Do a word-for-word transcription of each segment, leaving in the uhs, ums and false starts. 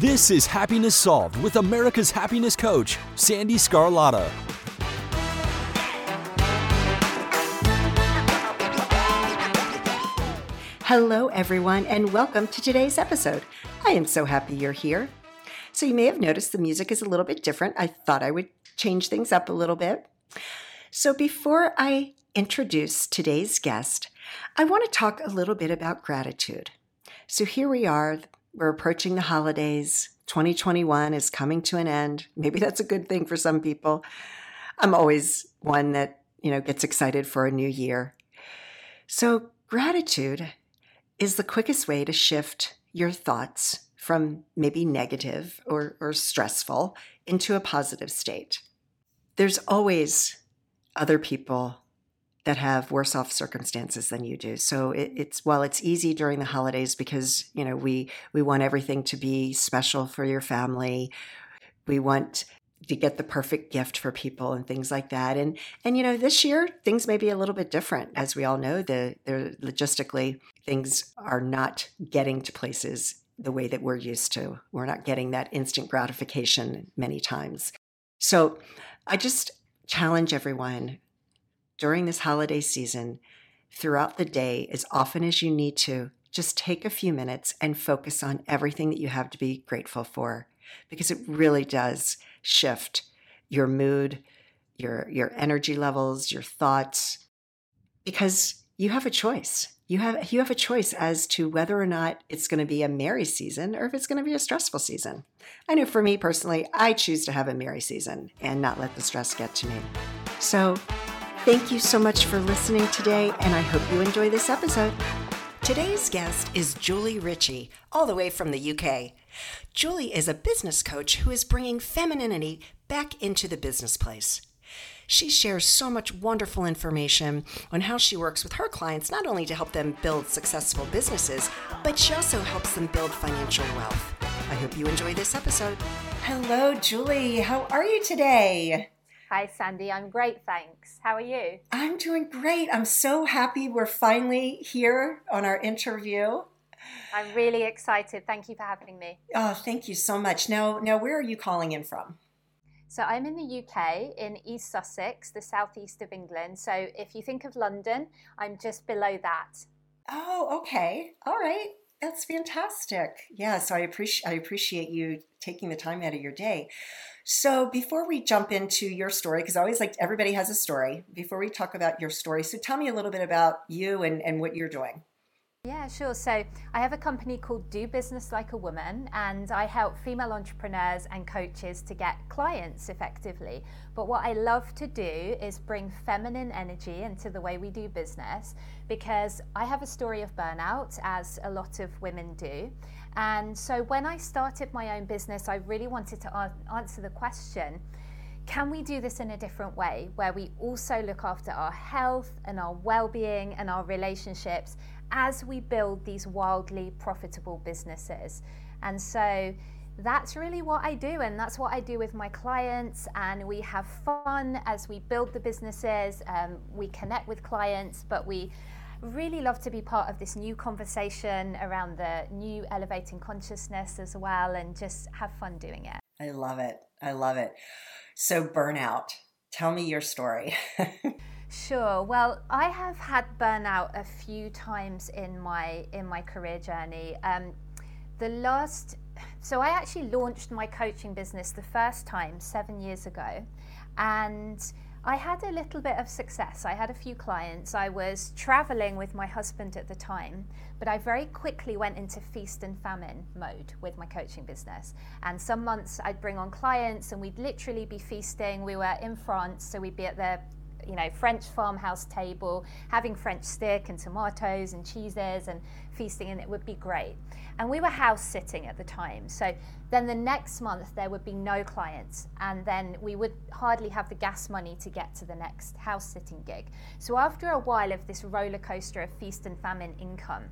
This is Happiness Solved with America's happiness coach, Sandee Sgarlata. Hello, everyone, and welcome to today's episode. I am so happy you're here. So you may have noticed the music is a little bit different. I thought I would change things up a little bit. So before I introduce today's guest, I want to talk a little bit about gratitude. So here we are. We're approaching the holidays. twenty twenty-one is coming to an end. Maybe that's a good thing for some people. I'm always one that, you know, gets excited for a new year. So gratitude is the quickest way to shift your thoughts from maybe negative or, or stressful into a positive state. There's always other people that have worse off circumstances than you do. So it, it's, while it's easy during the holidays because, you know, we, we want everything to be special for your family. We want to get the perfect gift for people and things like that. And, and, you know, this year things may be a little bit different. As we all know, the, the logistically things are not getting to places the way that we're used to. We're not getting that instant gratification many times. So I just challenge everyone during this holiday season, throughout the day, as often as you need to, just take a few minutes and focus on everything that you have to be grateful for, because it really does shift your mood, your, your energy levels, your thoughts, because you have a choice. You have, you have a choice as to whether or not it's going to be a merry season or if it's going to be a stressful season. I know for me personally, I choose to have a merry season and not let the stress get to me. So thank you so much for listening today, and I hope you enjoy this episode. Today's guest is Julie Ritchie, all the way from the U K. Julie is a business coach who is bringing femininity back into the business place. She shares so much wonderful information on how she works with her clients, not only to help them build successful businesses, but she also helps them build financial wealth. I hope you enjoy this episode. Hello, Julie. How are you today? Hi, Sandee. I'm great, thanks. How are you? I'm doing great. I'm so happy we're finally here on our interview. I'm really excited. Thank you for having me. Oh, thank you so much. Now, now where are you calling in from? So I'm in the U K, in East Sussex, the southeast of England. So if you think of London, I'm just below that. Oh, okay. All right. That's fantastic. Yeah, so I appreciate I appreciate you taking the time out of your day. So before we jump into your story, because I always like everybody has a story, before we talk about your story, so tell me a little bit about you and, and what you're doing. Yeah, sure. So I have a company called Do Business Like a Woman, and I help female entrepreneurs and coaches to get clients effectively. But what I love to do is bring feminine energy into the way we do business, because I have a story of burnout, as a lot of women do. And so when I started my own business, I really wanted to a- answer the question, can we do this in a different way, where we also look after our health and our well-being and our relationships as we build these wildly profitable businesses? And so that's really what I do, and that's what I do with my clients, and we have fun as we build the businesses. Um, we connect with clients, but we really love to be part of this new conversation around the new elevating consciousness as well, and just have fun doing it. I love it. I love it. So burnout, tell me your story. Sure. Well, I have had burnout a few times in my in my career journey. Um, the last, so I actually launched my coaching business the first time seven years ago, and I had a little bit of success. I had a few clients. I was traveling with my husband at the time, but I very quickly went into feast and famine mode with my coaching business. And some months I'd bring on clients and we'd literally be feasting. We were in France, so we'd be at the you know, French farmhouse table, having French stick and tomatoes and cheeses and feasting, and it would be great. And we were house sitting at the time. So then the next month there would be no clients, and then we would hardly have the gas money to get to the next house sitting gig. So after a while of this roller coaster of feast and famine income,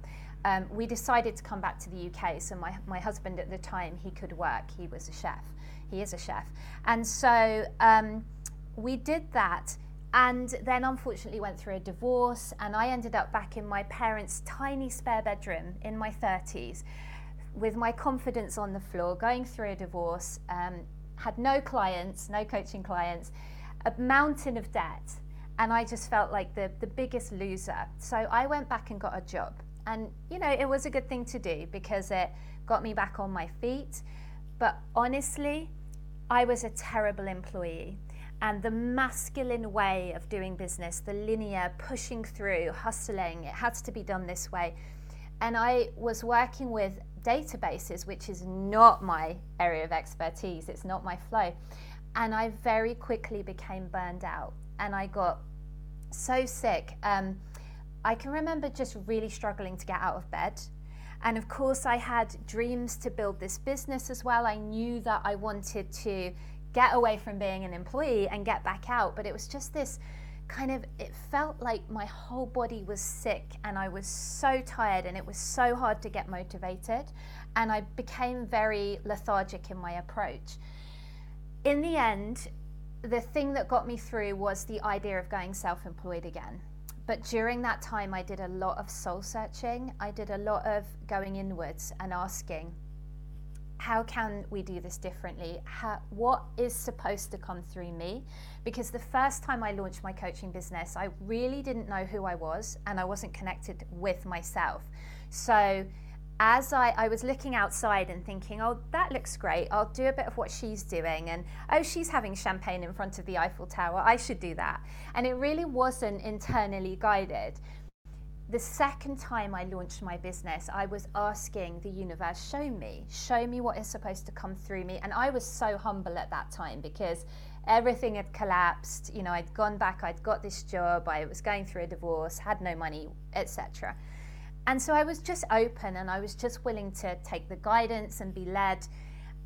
um, we decided to come back to the U K. So my, my husband at the time, he could work, he was a chef, he is a chef. And so um, we did that. And then unfortunately went through a divorce, and I ended up back in my parents' tiny spare bedroom in my thirties with my confidence on the floor, going through a divorce, um, had no clients, no coaching clients, a mountain of debt, and I just felt like the, the biggest loser. So I went back and got a job, and you know, it was a good thing to do because it got me back on my feet. But honestly, I was a terrible employee. And the masculine way of doing business, the linear, pushing through, hustling, it has to be done this way. And I was working with databases, which is not my area of expertise, it's not my flow. And I very quickly became burned out, and I got so sick. Um, I can remember just really struggling to get out of bed. And of course I had dreams to build this business as well. I knew that I wanted to get away from being an employee and get back out, but it was just this kind of, it felt like my whole body was sick and I was so tired and it was so hard to get motivated, and I became very lethargic in my approach. In the end, the thing that got me through was the idea of going self-employed again. But during that time I did a lot of soul searching, I did a lot of going inwards and asking, how can we do this differently? How, what is supposed to come through me? Because the first time I launched my coaching business, I really didn't know who I was, and I wasn't connected with myself. So as I, I was looking outside and thinking, oh, that looks great. I'll do a bit of what she's doing. And oh, she's having champagne in front of the Eiffel Tower. I should do that. And it really wasn't internally guided. The second time I launched my business, I was asking the universe, show me, show me what is supposed to come through me. And I was so humble at that time because everything had collapsed. You know, I'd gone back, I'd got this job, I was going through a divorce, had no money, et cetera. And so I was just open and I was just willing to take the guidance and be led.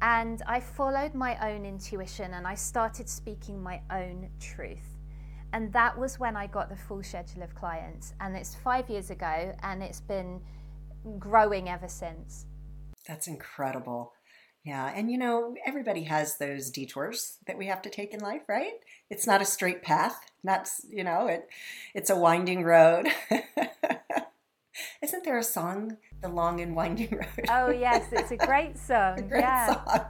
And I followed my own intuition and I started speaking my own truth. And that was when I got the full schedule of clients. And it's five years ago, and it's been growing ever since. That's incredible. Yeah. And you know, everybody has those detours that we have to take in life, right? It's not a straight path. Not, you know, it, it's a winding road. Isn't there a song, The Long and Winding Road? Oh, yes. It's a great song. a great yeah. song.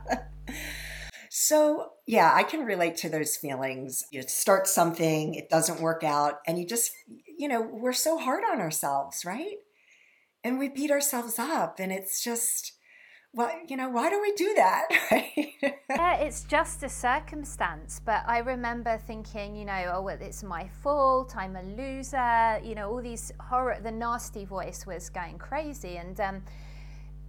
So yeah, I can relate to those feelings. You start something, it doesn't work out, and you just, you know, we're so hard on ourselves, right? And we beat ourselves up, and it's just, well, you know, why do we do that, right? Yeah, it's just a circumstance. But I remember thinking, you know, oh, it's my fault, I'm a loser, you know, all these horror, the nasty voice was going crazy. And, um,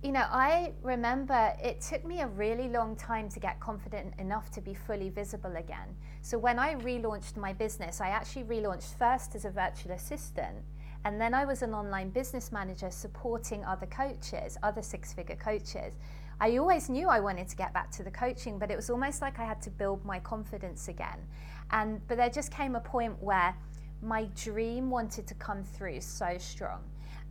You know, I remember it took me a really long time to get confident enough to be fully visible again. So when I relaunched my business, I actually relaunched first as a virtual assistant, and then I was an online business manager supporting other coaches, other six-figure coaches. I always knew I wanted to get back to the coaching, but it was almost like I had to build my confidence again. And but there just came a point where my dream wanted to come through so strong.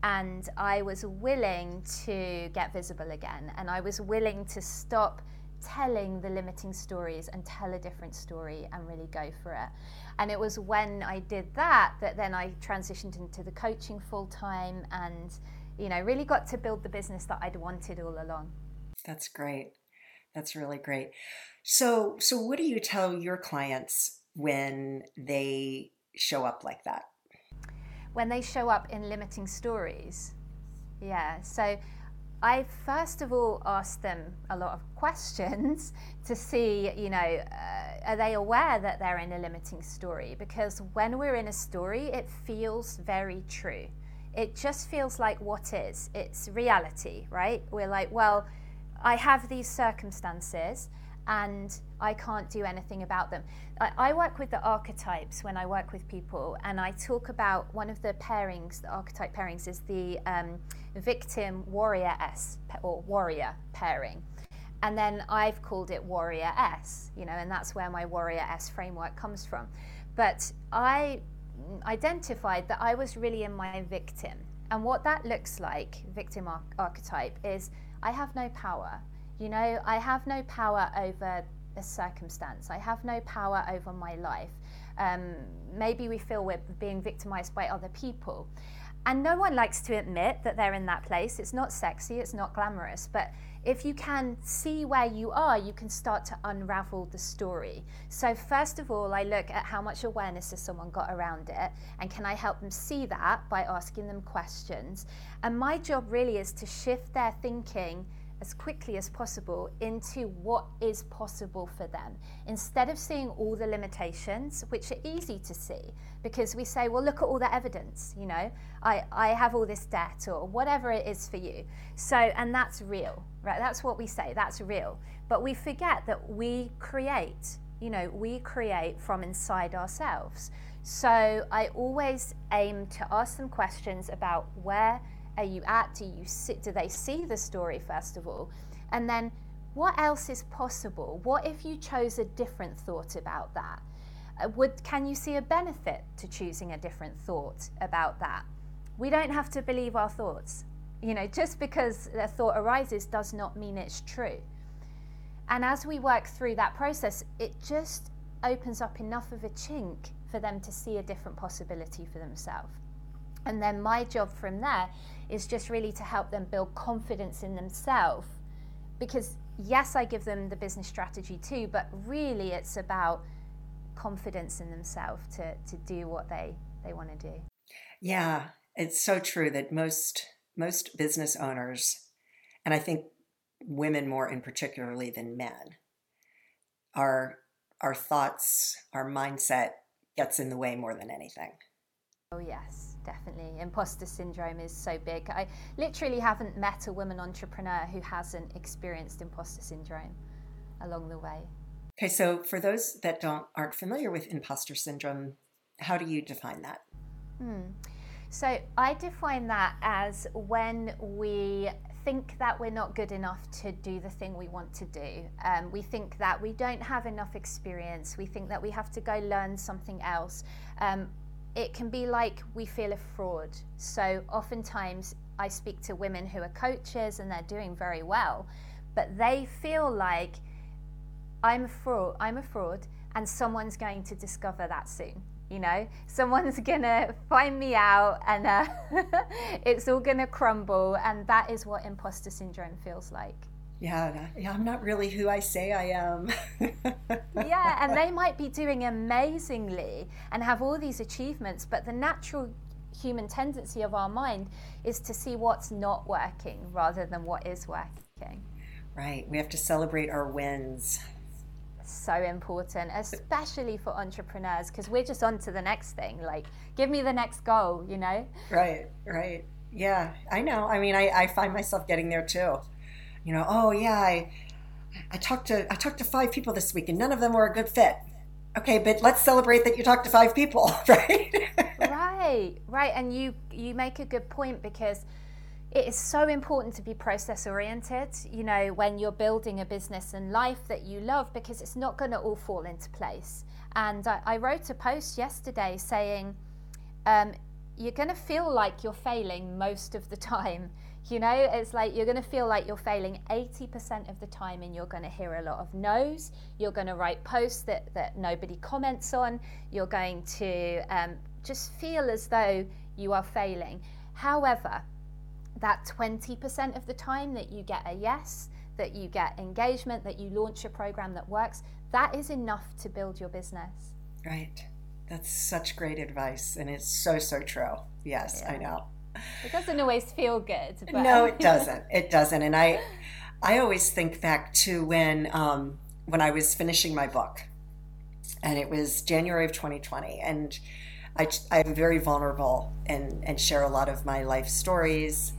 And I was willing to get visible again. And I was willing to stop telling the limiting stories and tell a different story and really go for it. And it was when I did that, that then I transitioned into the coaching full time and, you know, really got to build the business that I'd wanted all along. That's great. That's really great. So, so what do you tell your clients when they show up like that? When they show up in limiting stories. Yeah, so I first of all asked them a lot of questions to see, you know, uh, are they aware that they're in a limiting story? Because when we're in a story, it feels very true. It just feels like what is, it's reality, right? We're like, well, I have these circumstances and I can't do anything about them. I, I work with the archetypes when I work with people, and I talk about one of the pairings, the archetype pairings is the um, victim warrior S or warrior pairing. And then I've called it Warrior S, you know, and that's where my Warrior S framework comes from. But I identified that I was really in my victim. And what that looks like, victim ar- archetype, is I have no power. You know, I have no power over a circumstance. I have no power over my life. Um, maybe we feel we're being victimized by other people. And no one likes to admit that they're in that place. It's not sexy, it's not glamorous, but if you can see where you are, you can start to unravel the story. So first of all, I look at how much awareness has someone got around it, and can I help them see that by asking them questions? And my job really is to shift their thinking as quickly as possible into what is possible for them, instead of seeing all the limitations, which are easy to see because we say, well, look at all the evidence, you know, I, I have all this debt or whatever it is for you. So, and that's real, right? That's what we say, that's real. But we forget that we create, you know, we create from inside ourselves. So I always aim to ask them questions about where are you at? Do you see, do they see the story first of all? And then what else is possible? What if you chose a different thought about that? Uh, would, can you see a benefit to choosing a different thought about that? We don't have to believe our thoughts. You know, just because a thought arises does not mean it's true. And as we work through that process, it just opens up enough of a chink for them to see a different possibility for themselves. And then my job from there is just really to help them build confidence in themselves, because yes, I give them the business strategy too, but really it's about confidence in themselves to to do what they, they want to do. Yeah, it's so true that most most business owners, and I think women more in particularly than men, our our thoughts, our mindset gets in the way more than anything. Oh yes, definitely. Imposter syndrome is so big. I literally haven't met a woman entrepreneur who hasn't experienced imposter syndrome along the way. Okay, so for those that don't aren't familiar with imposter syndrome, how do you define that? Hmm. So I define that as when we think that we're not good enough to do the thing we want to do. Um, we think that we don't have enough experience. We think that we have to go learn something else. Um, It can be like we feel a fraud. So oftentimes I speak to women who are coaches and they're doing very well, but they feel like I'm a fraud, I'm a fraud, and someone's going to discover that soon. You know, someone's gonna find me out, and uh, it's all gonna crumble. And that is what imposter syndrome feels like. Yeah, yeah, I'm not really who I say I am. Yeah, and they might be doing amazingly and have all these achievements, but the natural human tendency of our mind is to see what's not working rather than what is working. Right, we have to celebrate our wins. So important, especially for entrepreneurs, because we're just on to the next thing, like, give me the next goal, you know? Right, right. Yeah, I know. I mean, I, I find myself getting there too. You know, oh yeah, I, I talked to I talked to five people this week, and none of them were a good fit. Okay, but let's celebrate that you talked to five people, right? Right, right, and you you make a good point, because it is so important to be process oriented. You know, when you're building a business and life that you love, because it's not going to all fall into place. And I, I wrote a post yesterday saying, um, you're going to feel like you're failing most of the time. You know, it's like you're going to feel like you're failing eighty percent of the time, and you're going to hear a lot of no's. You're going to write posts that, that nobody comments on. You're going to um, just feel as though you are failing. However, that twenty percent of the time that you get a yes, that you get engagement, that you launch a program that works, that is enough to build your business. Right. That's such great advice. And it's so, so true. Yes, yeah. I know. It doesn't always feel good. But. No, it doesn't. It doesn't. And I, I always think back to when, um, when I was finishing my book, and it was January of twenty twenty, and I, I'm very vulnerable and, and share a lot of my life stories,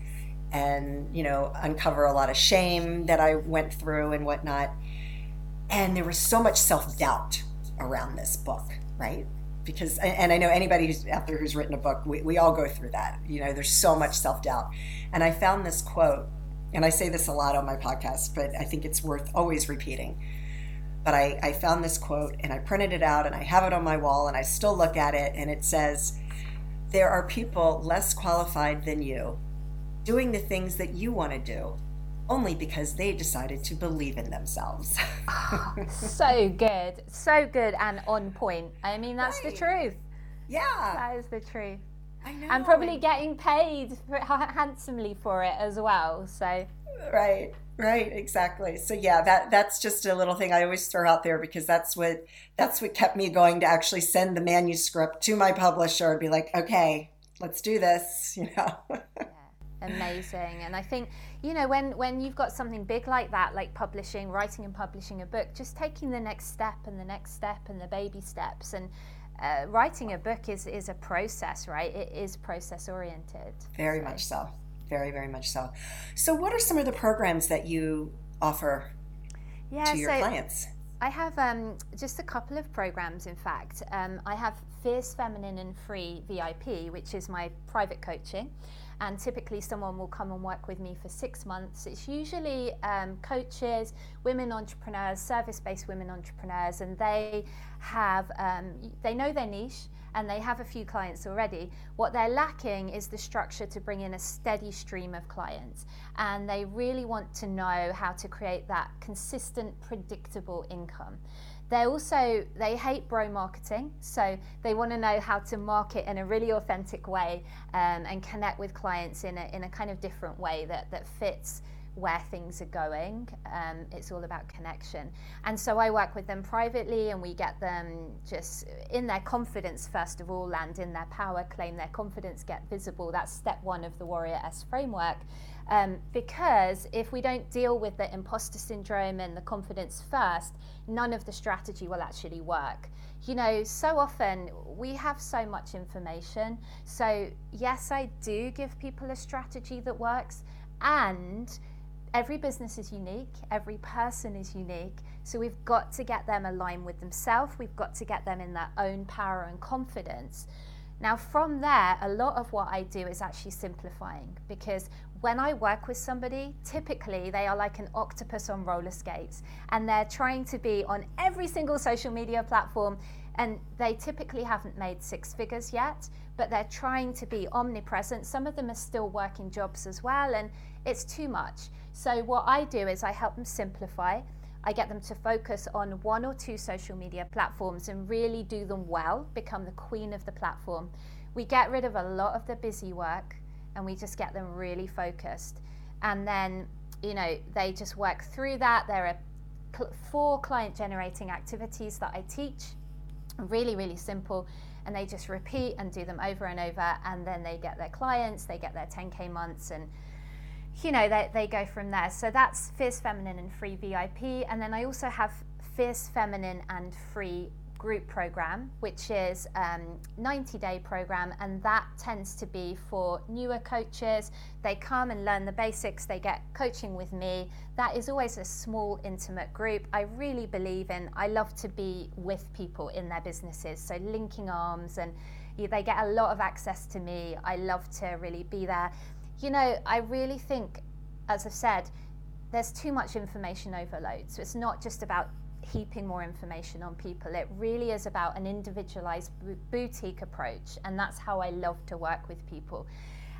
and, you know, uncover a lot of shame that I went through and whatnot. And there was so much self-doubt around this book, right? Because, and I know anybody who's out there who's written a book, we, we all go through that. You know, there's so much self-doubt. And I found this quote, and I say this a lot on my podcast, but I think it's worth always repeating. But I, I found this quote, and I printed it out, and I have it on my wall, and I still look at it, and it says, "There are people less qualified than you doing the things that you want to do, only because they decided to believe in themselves." So good. So good and on point. I mean, that's right. The truth. Yeah. That is the truth. I know. And probably getting paid for, handsomely for it as well. So. Right. Right. Exactly. So yeah, that that's just a little thing I always throw out there, because that's what that's what kept me going to actually send the manuscript to my publisher and be like, okay, let's do this, you know. Amazing. And I think, you know, when when you've got something big like that, like publishing, writing and publishing a book, just taking the next step and the next step and the baby steps, and uh, writing a book is is a process, right? It is process oriented. Very so. much so. Very, very much so. So what are some of the programs that you offer yeah, to your so clients? I have um, just a couple of programs, in fact. Um, I have Fierce Feminine and Free V I P, which is my private coaching. And typically someone will come and work with me for six months. It's usually um, coaches, women entrepreneurs, service-based women entrepreneurs, and they have um, they know their niche and they have a few clients already. What they're lacking is the structure to bring in a steady stream of clients. And they really want to know how to create that consistent, predictable income. They also, they hate bro marketing, so they want to know how to market in a really authentic way um, and connect with clients in a in a kind of different way that, that fits where things are going. Um, it's all about connection. And so I work with them privately, and we get them just in their confidence, first of all, land in their power, claim their confidence, get visible. That's step one of the Warrior S framework. Um, because if we don't deal with the imposter syndrome and the confidence first, none of the strategy will actually work. You know, so often we have so much information. So yes, I do give people a strategy that works, and every business is unique, every person is unique. So we've got to get them aligned with themselves. We've got to get them in their own power and confidence. Now from there, a lot of what I do is actually simplifying, because when I work with somebody, typically they are like an octopus on roller skates, and they're trying to be on every single social media platform, and they typically haven't made six figures yet, but they're trying to be omnipresent. Some of them are still working jobs as well, and it's too much. So what I do is I help them simplify. I get them to focus on one or two social media platforms and really do them well, become the queen of the platform. We get rid of a lot of the busy work, and we just get them really focused. And then, you know, they just work through that. There are cl- four client generating activities that I teach, really, really simple. And they just repeat and do them over and over. And then they get their clients, they get their ten K months, and, you know, they, they go from there. So that's Fierce Feminine and Free V I P. And then I also have Fierce Feminine and Free Group program, which is um, ninety day program, and that tends to be for newer coaches. They come and learn the basics, they get coaching with me. That is always a small, intimate group. I really believe in, I love to be with people in their businesses, so linking arms, and they get a lot of access to me. I love to really be there. You know, I really think, as I've said, there's too much information overload, so it's not just about heaping more information on people. It really is about an individualized b- boutique approach, and that's how I love to work with people.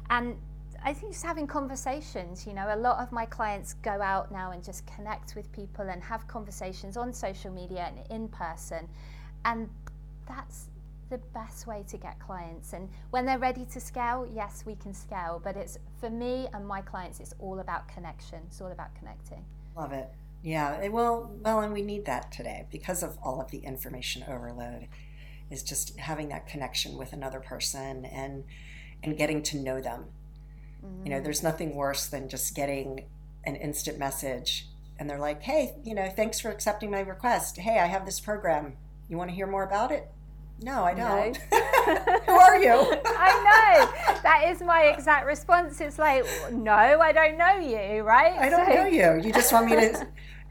And I think just having conversations, you know, a lot of my clients go out now and just connect with people and have conversations on social media and in person, and that's the best way to get clients. And when they're ready to scale, yes, we can scale, but it's, for me and my clients, it's all about connection. It's all about connecting. Love it. Yeah, well, well, and we need that today because of all of the information overload. Is just having that connection with another person and and getting to know them Mm-hmm. You know, there's nothing worse than just getting an instant message and they're like, hey, you know, thanks for accepting my request. Hey, I have this program. You want to hear more about it? No, I don't. No. Who are you? I know. That is my exact response. It's like, no, I don't know you, right? I don't so... know you. You just want me to,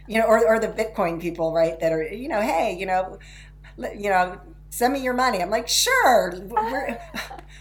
you know, or, or the Bitcoin people, right, that are, you know, hey, you know, you know, send me your money. I'm like, sure. Where,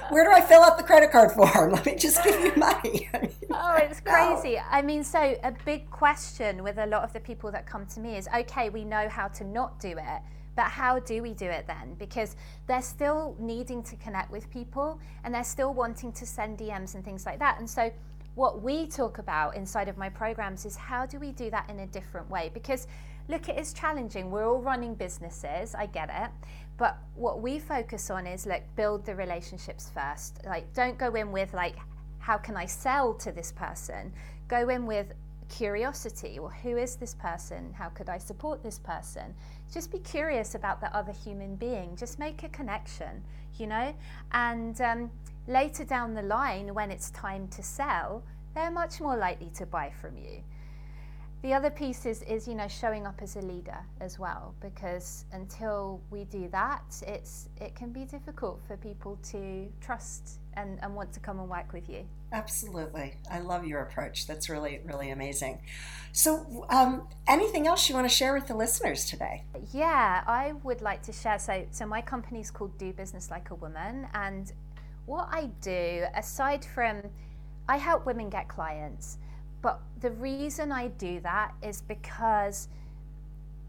where do I fill out the credit card form? Let me just give you money. I mean, oh, it's crazy. No. I mean, so a big question with a lot of the people that come to me is, okay, we know how to not do it, but how do we do it then? Because they're still needing to connect with people and they're still wanting to send D Ms and things like that. And so what we talk about inside of my programs is how do we do that in a different way? Because look, it is challenging. We're all running businesses, I get it. But what we focus on is, look, build the relationships first. Like, don't go in with like, how can I sell to this person? Go in with curiosity. Well, who is this person? How could I support this person? Just be curious about the other human being. Just make a connection, you know? And um, later down the line, when it's time to sell, they're much more likely to buy from you. The other piece is, is, you know, showing up as a leader as well, because until we do that, it's it can be difficult for people to trust and, and want to come and work with you. Absolutely. I love your approach. That's really, really amazing. So um, anything else you want to share with the listeners today? Yeah, I would like to share. So, so my company's called Do Business Like a Woman. And what I do, aside from, I help women get clients. But the reason I do that is because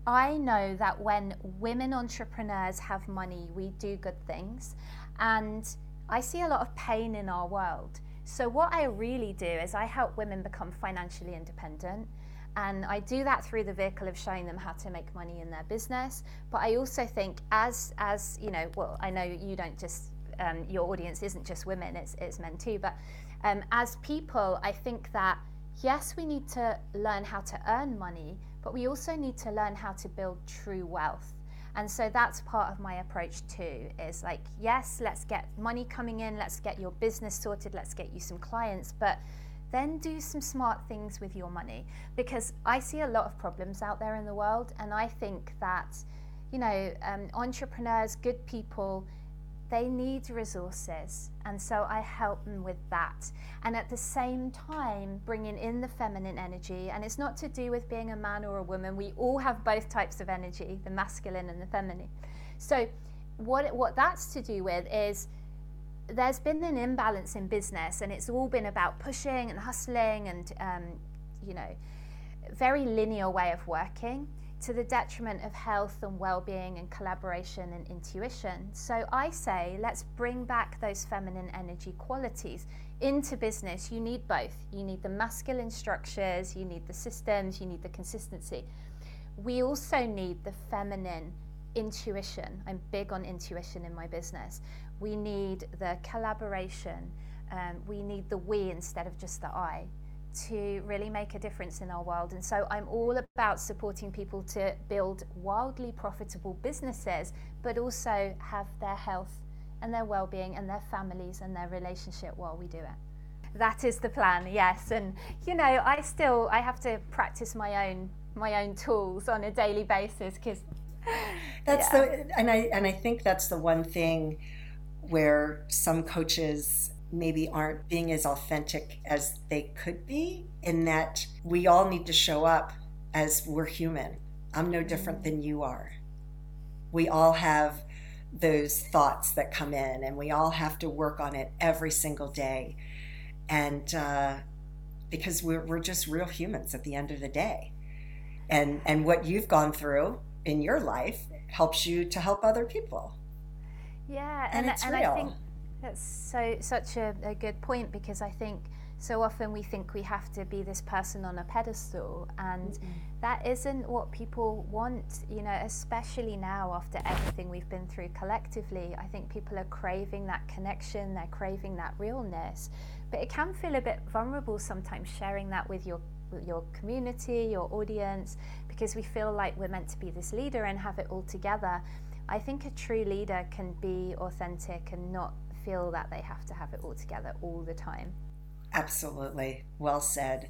I know that when women entrepreneurs have money, we do good things. And I see a lot of pain in our world. So what I really do is I help women become financially independent. And I do that through the vehicle of showing them how to make money in their business. But I also think as, as you know, well, I know you don't just, um, your audience isn't just women, it's, it's men too. But um, as people, I think that yes, we need to learn how to earn money, but we also need to learn how to build true wealth. And so that's part of my approach too, is like, yes, let's get money coming in, let's get your business sorted, let's get you some clients, but then do some smart things with your money. Because I see a lot of problems out there in the world, and I think that, you know, um, entrepreneurs, good people, they need resources, and so I help them with that. And at the same time, bringing in the feminine energy, and it's not to do with being a man or a woman. We all have both types of energy, the masculine and the feminine. So what what that's to do with is there's been an imbalance in business, and it's all been about pushing and hustling and, um, you know, very linear way of working, to the detriment of health and well-being and collaboration and intuition. So I say, let's bring back those feminine energy qualities into business. You need both. You need the masculine structures, you need the systems, you need the consistency. We also need the feminine intuition. I'm big on intuition in my business. We need the collaboration. Um, we need the we instead of just the I, to really make a difference in our world. And so I'm all about supporting people to build wildly profitable businesses, but also have their health and their well-being and their families and their relationship while we do it. That is the plan, yes. And you know, I still, I have to practice my own my own tools on a daily basis, because that's yeah. the and I and I think that's the one thing where some coaches maybe aren't being as authentic as they could be, in that we all need to show up as we're human. I'm no different mm-hmm. than you are. We all have those thoughts that come in, and we all have to work on it every single day. And uh, because we're, we're just real humans at the end of the day. And, and what you've gone through in your life helps you to help other people. Yeah, and, and it's and real. I think that's so such a, a good point, because I think so often we think we have to be this person on a pedestal, and mm-hmm. that isn't what people want, you know, especially now after everything we've been through collectively. I think people are craving that connection, they're craving that realness, but it can feel a bit vulnerable sometimes sharing that with your your community, your audience, because we feel like we're meant to be this leader and have it all together. I think a true leader can be authentic and not feel that they have to have it all together all the time. Absolutely. Well said.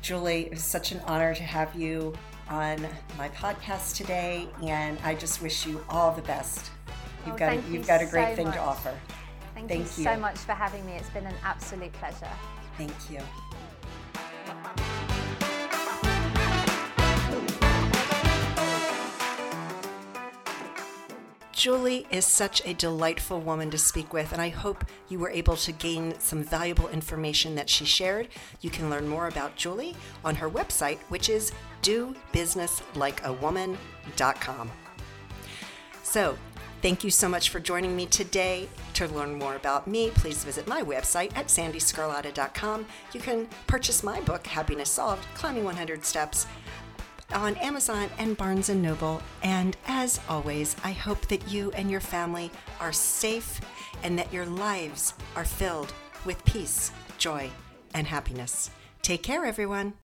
Julie, it was such an honor to have you on my podcast today, and I just wish you all the best. You've well, got a, you've got a great so thing much. to offer. Thank, thank you, you so much for having me. It's been an absolute pleasure. Thank you. Julie is such a delightful woman to speak with, and I hope you were able to gain some valuable information that she shared. You can learn more about Julie on her website, which is do business like a woman dot com. So, thank you so much for joining me today. To learn more about me, please visit my website at sandee sgarlata dot com. You can purchase my book, Happiness Solved, Climbing one hundred Steps, on Amazon and Barnes and Noble. And as always, I hope that you and your family are safe and that your lives are filled with peace, joy, and happiness. Take care, everyone.